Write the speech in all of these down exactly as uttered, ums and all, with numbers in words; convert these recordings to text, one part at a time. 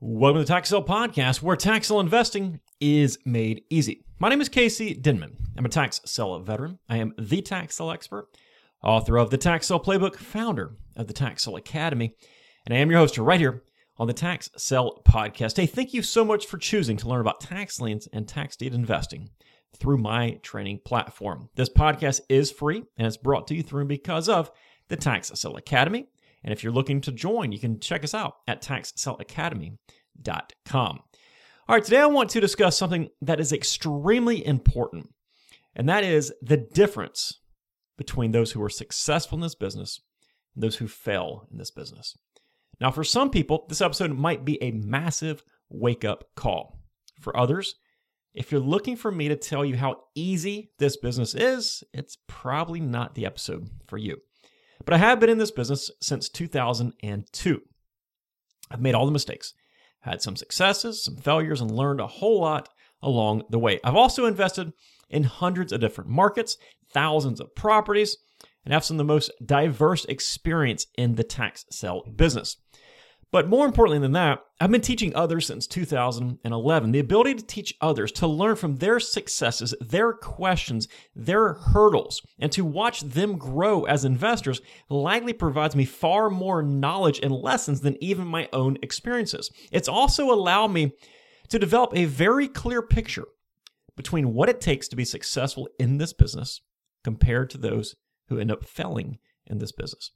Welcome to the Tax Sale Podcast, where tax sale investing is made easy. My name is Casey Denman. I'm a tax sale veteran. I am the tax sale expert, author of the Tax Sale Playbook, founder of the Tax Sale Academy, and I am your host right here on the Tax Sale Podcast. Hey, thank you so much for choosing to learn about tax liens and tax deed investing through my training platform. This podcast is free, and it's brought to you through and because of the Tax Sale Academy. And if you're looking to join, you can check us out at tax sale academy dot com. All right, today I want to discuss something that is extremely important, and that is the difference between those who are successful in this business and those who fail in this business. Now, for some people, this episode might be a massive wake-up call. For others, if you're looking for me to tell you how easy this business is, it's probably not the episode for you. But I have been in this business since two thousand two. I've made all the mistakes, had some successes, some failures, and learned a whole lot along the way. I've also invested in hundreds of different markets, thousands of properties, and have some of the most diverse experience in the tax sale business. But more importantly than that, I've been teaching others since two thousand eleven. The ability to teach others, to learn from their successes, their questions, their hurdles, and to watch them grow as investors likely provides me far more knowledge and lessons than even my own experiences. It's also allowed me to develop a very clear picture between what it takes to be successful in this business compared to those who end up failing in this business.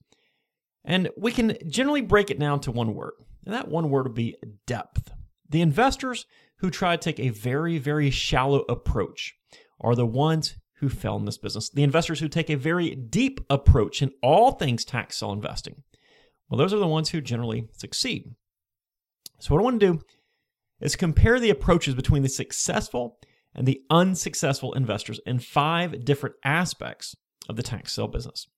And we can generally break it down to one word, and that one word would be depth. The investors who try to take a very, very shallow approach are the ones who fail in this business. The investors who take a very deep approach in all things tax sale investing, well, those are the ones who generally succeed. So what I want to do is compare the approaches between the successful and the unsuccessful investors in five different aspects of the tax sale business.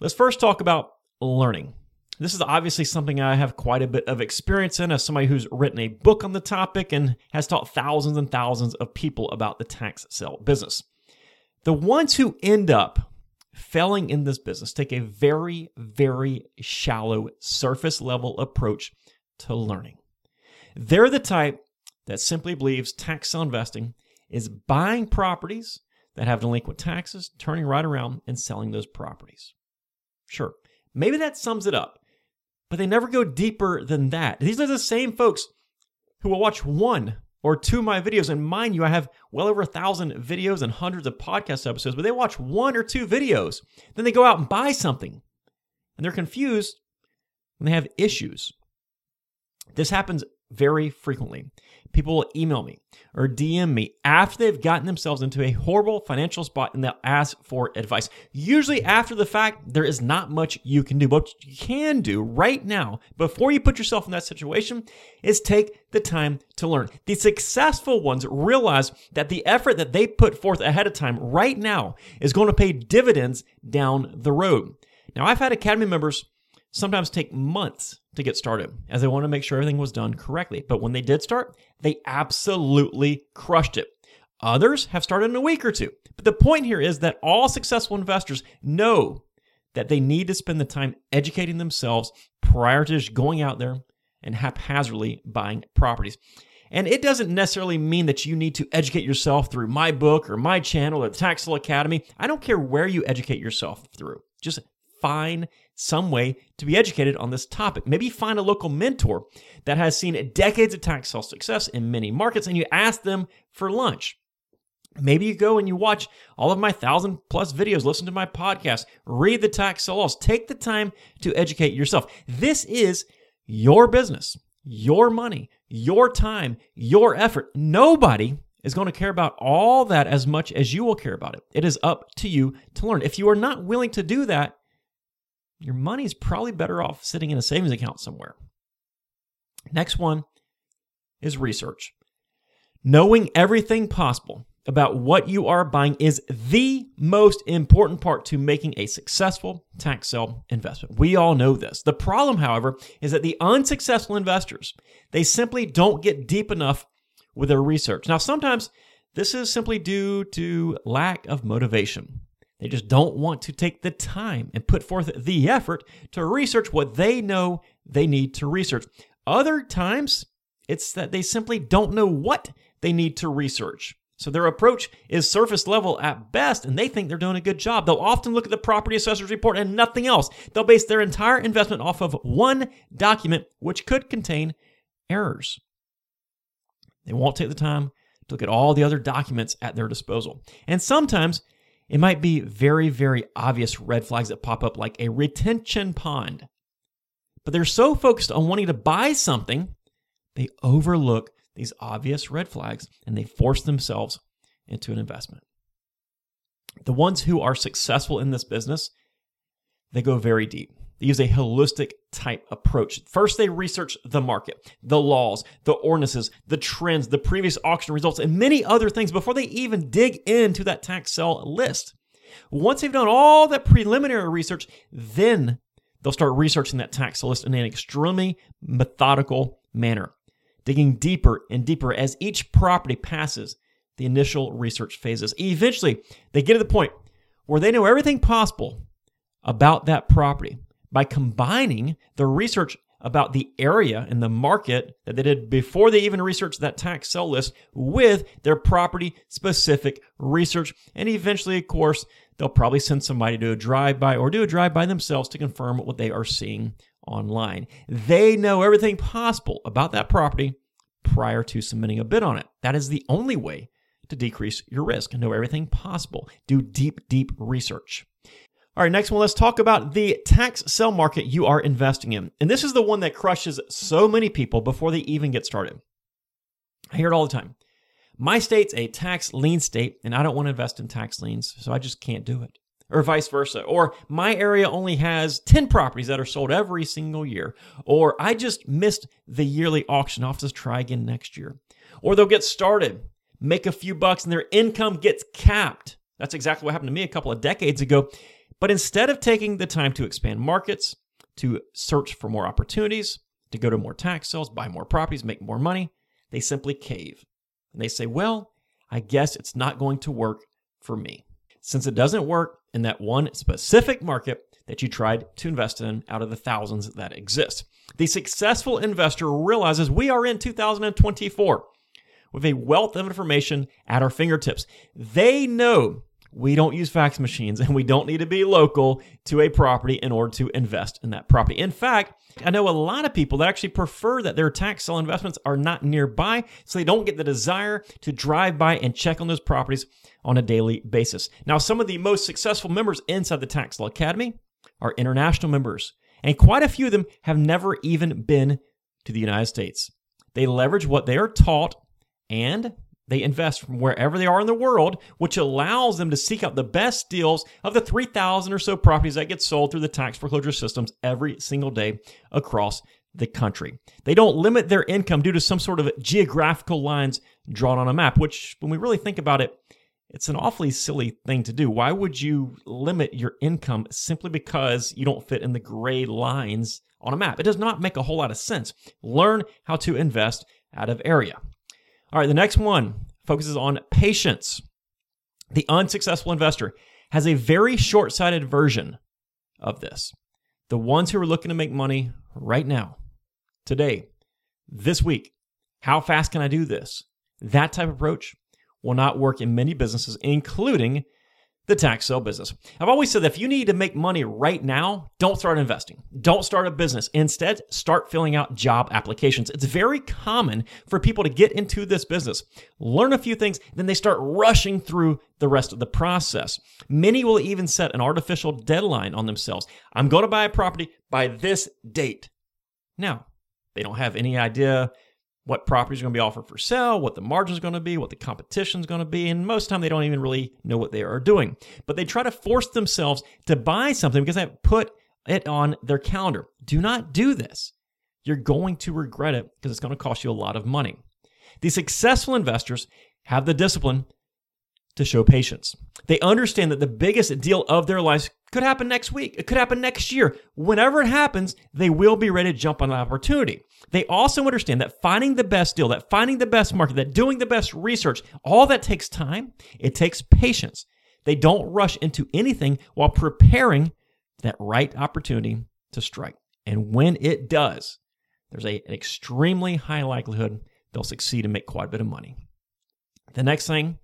Let's first talk about learning. This is obviously something I have quite a bit of experience in as somebody who's written a book on the topic and has taught thousands and thousands of people about the tax sale business. The ones who end up failing in this business take a very, very shallow surface level approach to learning. They're the type that simply believes tax sale investing is buying properties that have delinquent taxes, turning right around and selling those properties. Sure, maybe that sums it up, but they never go deeper than that. These are the same folks who will watch one or two of my videos, and mind you, I have well over a thousand videos and hundreds of podcast episodes, but they watch one or two videos, then they go out and buy something, and they're confused, and they have issues. This happens very frequently. People will email me or D M me after they've gotten themselves into a horrible financial spot and they'll ask for advice. Usually after the fact, there is not much you can do. But what you can do right now, before you put yourself in that situation, is take the time to learn. The successful ones realize that the effort that they put forth ahead of time right now is going to pay dividends down the road. Now, I've had Academy members sometimes take months to get started as they want to make sure everything was done correctly. But when they did start, they absolutely crushed it. Others have started in a week or two. But the point here is that all successful investors know that they need to spend the time educating themselves prior to just going out there and haphazardly buying properties. And it doesn't necessarily mean that you need to educate yourself through my book or my channel or the Tax Sale Academy. I don't care where you educate yourself through. Just find some way to be educated on this topic. Maybe find a local mentor that has seen decades of tax sale success in many markets and you ask them for lunch. Maybe you go and you watch all of my thousand plus videos, listen to my podcast, read the tax sale laws. Take the time to educate yourself. This is your business, your money, your time, your effort. Nobody is going to care about all that as much as you will care about it. It is up to you to learn. If you are not willing to do that, your money is probably better off sitting in a savings account somewhere. Next one is research. Knowing everything possible about what you are buying is the most important part to making a successful tax sale investment. We all know this. The problem, however, is that the unsuccessful investors, they simply don't get deep enough with their research. Now, sometimes this is simply due to lack of motivation. They just don't want to take the time and put forth the effort to research what they know they need to research. Other times, it's that they simply don't know what they need to research. So their approach is surface level at best, and they think they're doing a good job. They'll often look at the property assessor's report and nothing else. They'll base their entire investment off of one document, which could contain errors. They won't take the time to look at all the other documents at their disposal. And sometimes it might be very, very obvious red flags that pop up, like a retention pond. But they're so focused on wanting to buy something, they overlook these obvious red flags, and they force themselves into an investment. The ones who are successful in this business, they go very deep. They use a holistic type approach. First, they research the market, the laws, the ordinances, the trends, the previous auction results, and many other things before they even dig into that tax sale list. Once they've done all that preliminary research, then they'll start researching that tax sale list in an extremely methodical manner, digging deeper and deeper as each property passes the initial research phases. Eventually, they get to the point where they know everything possible about that property by combining the research about the area and the market that they did before they even researched that tax sale list with their property-specific research. And eventually, of course, they'll probably send somebody to a drive-by or do a drive-by themselves to confirm what they are seeing online. They know everything possible about that property prior to submitting a bid on it. That is the only way to decrease your risk. Know everything possible. Do deep, deep research. All right, next one, let's talk about the tax sale market you are investing in. And this is the one that crushes so many people before they even get started. I hear it all the time. My state's a tax lien state, and I don't want to invest in tax liens, so I just can't do it. Or vice versa, or my area only has ten properties that are sold every single year, or I just missed the yearly auction, I'll have to try again next year. Or they'll get started, make a few bucks, and their income gets capped. That's exactly what happened to me a couple of decades ago. But instead of taking the time to expand markets, to search for more opportunities, to go to more tax sales, buy more properties, make more money, they simply cave. And they say, well, I guess it's not going to work for me. Since it doesn't work in that one specific market that you tried to invest in out of the thousands that exist. The successful investor realizes we are in two thousand twenty-four with a wealth of information at our fingertips. They know we don't use fax machines and we don't need to be local to a property in order to invest in that property. In fact, I know a lot of people that actually prefer that their tax sale investments are not nearby, so they don't get the desire to drive by and check on those properties on a daily basis. Now, some of the most successful members inside the Tax Sale Academy are international members, and quite a few of them have never even been to the United States. They leverage what they are taught, and they invest from wherever they are in the world, which allows them to seek out the best deals of the three thousand or so properties that get sold through the tax foreclosure systems every single day across the country. They don't limit their income due to some sort of geographical lines drawn on a map, which when we really think about it, it's an awfully silly thing to do. Why would you limit your income simply because you don't fit in the gray lines on a map? It does not make a whole lot of sense. Learn how to invest out of area. All right, the next one focuses on patience. The unsuccessful investor has a very short-sighted version of this. The ones who are looking to make money right now, today, this week, how fast can I do this? That type of approach will not work in many businesses, including the tax sale business. I've always said that if you need to make money right now, don't start investing. Don't start a business. Instead, start filling out job applications. It's very common for people to get into this business, learn a few things, then they start rushing through the rest of the process. Many will even set an artificial deadline on themselves. I'm going to buy a property by this date. Now, they don't have any idea what properties are going to be offered for sale, what the margin is going to be, what the competition is going to be, and most of the time they don't even really know what they are doing. But they try to force themselves to buy something because they put it on their calendar. Do not do this. You're going to regret it because it's going to cost you a lot of money. The successful investors have the discipline to show patience. They understand that the biggest deal of their lives could happen next week. It could happen next year. Whenever it happens, they will be ready to jump on the opportunity. They also understand that finding the best deal, that finding the best market, that doing the best research, all that takes time. It takes patience. They don't rush into anything while preparing that right opportunity to strike. And when it does, there's a, an extremely high likelihood they'll succeed and make quite a bit of money. The next thing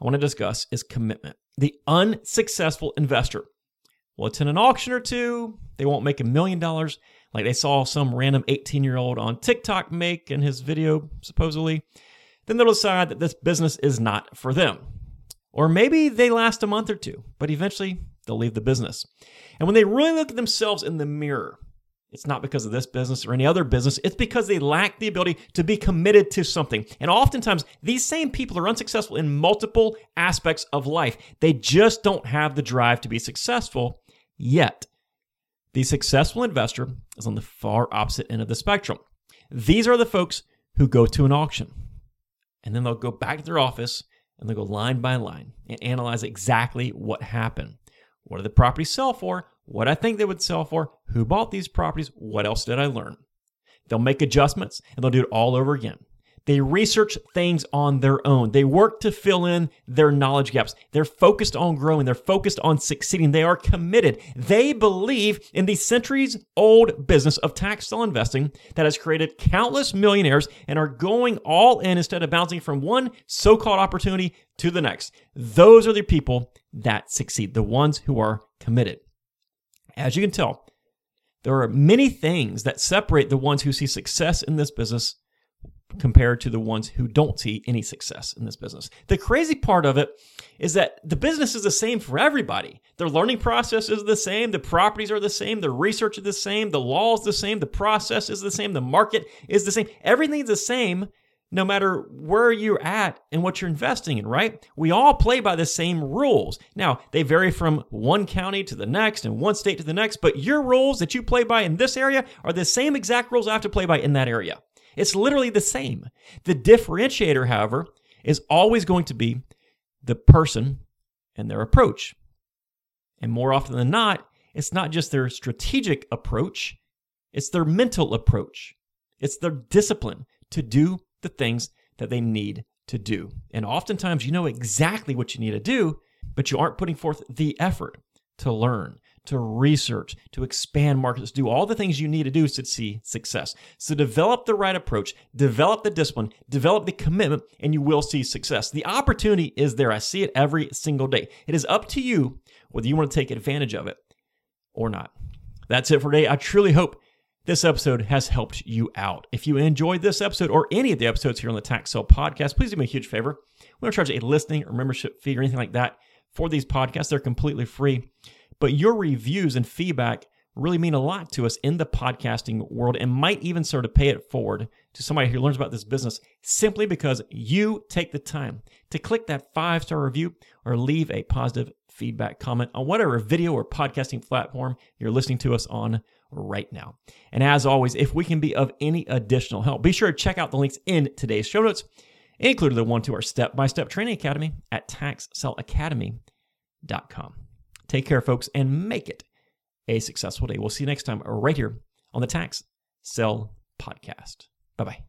I want to discuss is commitment. The unsuccessful investor will attend an auction or two. They won't make a million dollars like they saw some random eighteen-year-old on TikTok make in his video, supposedly. Then they'll decide that this business is not for them. Or maybe they last a month or two, but eventually they'll leave the business. And when they really look at themselves in the mirror, it's not because of this business or any other business. It's because they lack the ability to be committed to something. And oftentimes, these same people are unsuccessful in multiple aspects of life. They just don't have the drive to be successful yet. The successful investor is on the far opposite end of the spectrum. These are the folks who go to an auction, and then they'll go back to their office and they'll go line by line and analyze exactly what happened. What did the property sell for? What I think they would sell for? Who bought these properties? What else did I learn? They'll make adjustments and they'll do it all over again. They research things on their own. They work to fill in their knowledge gaps. They're focused on growing. They're focused on succeeding. They are committed. They believe in the centuries-old business of tax sale investing that has created countless millionaires and are going all in instead of bouncing from one so-called opportunity to the next. Those are the people that succeed, the ones who are committed. As you can tell, there are many things that separate the ones who see success in this business compared to the ones who don't see any success in this business. The crazy part of it is that the business is the same for everybody. Their learning process is the same. The properties are the same. The research is the same. The law is the same. The process is the same. The market is the same. Everything's the same no matter where you're at and what you're investing in, right? We all play by the same rules. Now, they vary from one county to the next and one state to the next, but your rules that you play by in this area are the same exact rules I have to play by in that area. It's literally the same. The differentiator, however, is always going to be the person and their approach. And more often than not, it's not just their strategic approach, it's their mental approach. It's their discipline to do the things that they need to do. And oftentimes you know exactly what you need to do, but you aren't putting forth the effort to learn, to research, to expand markets, do all the things you need to do to see success. So develop the right approach, develop the discipline, develop the commitment, and you will see success. The opportunity is there. I see it every single day. It is up to you whether you want to take advantage of it or not. That's it for today. I truly hope this episode has helped you out. If you enjoyed this episode or any of the episodes here on the Tax Sale Podcast, please do me a huge favor. We don't charge a listening or membership fee or anything like that for these podcasts. They're completely free. But your reviews and feedback really mean a lot to us in the podcasting world and might even sort of pay it forward to somebody who learns about this business simply because you take the time to click that five-star review or leave a positive feedback comment on whatever video or podcasting platform you're listening to us on right now. And as always, if we can be of any additional help, be sure to check out the links in today's show notes, including the one to our Step-by-Step Training Academy at tax sale academy dot com. Take care, folks, and make it a successful day. We'll see you next time right here on the Tax Sale Podcast. Bye-bye.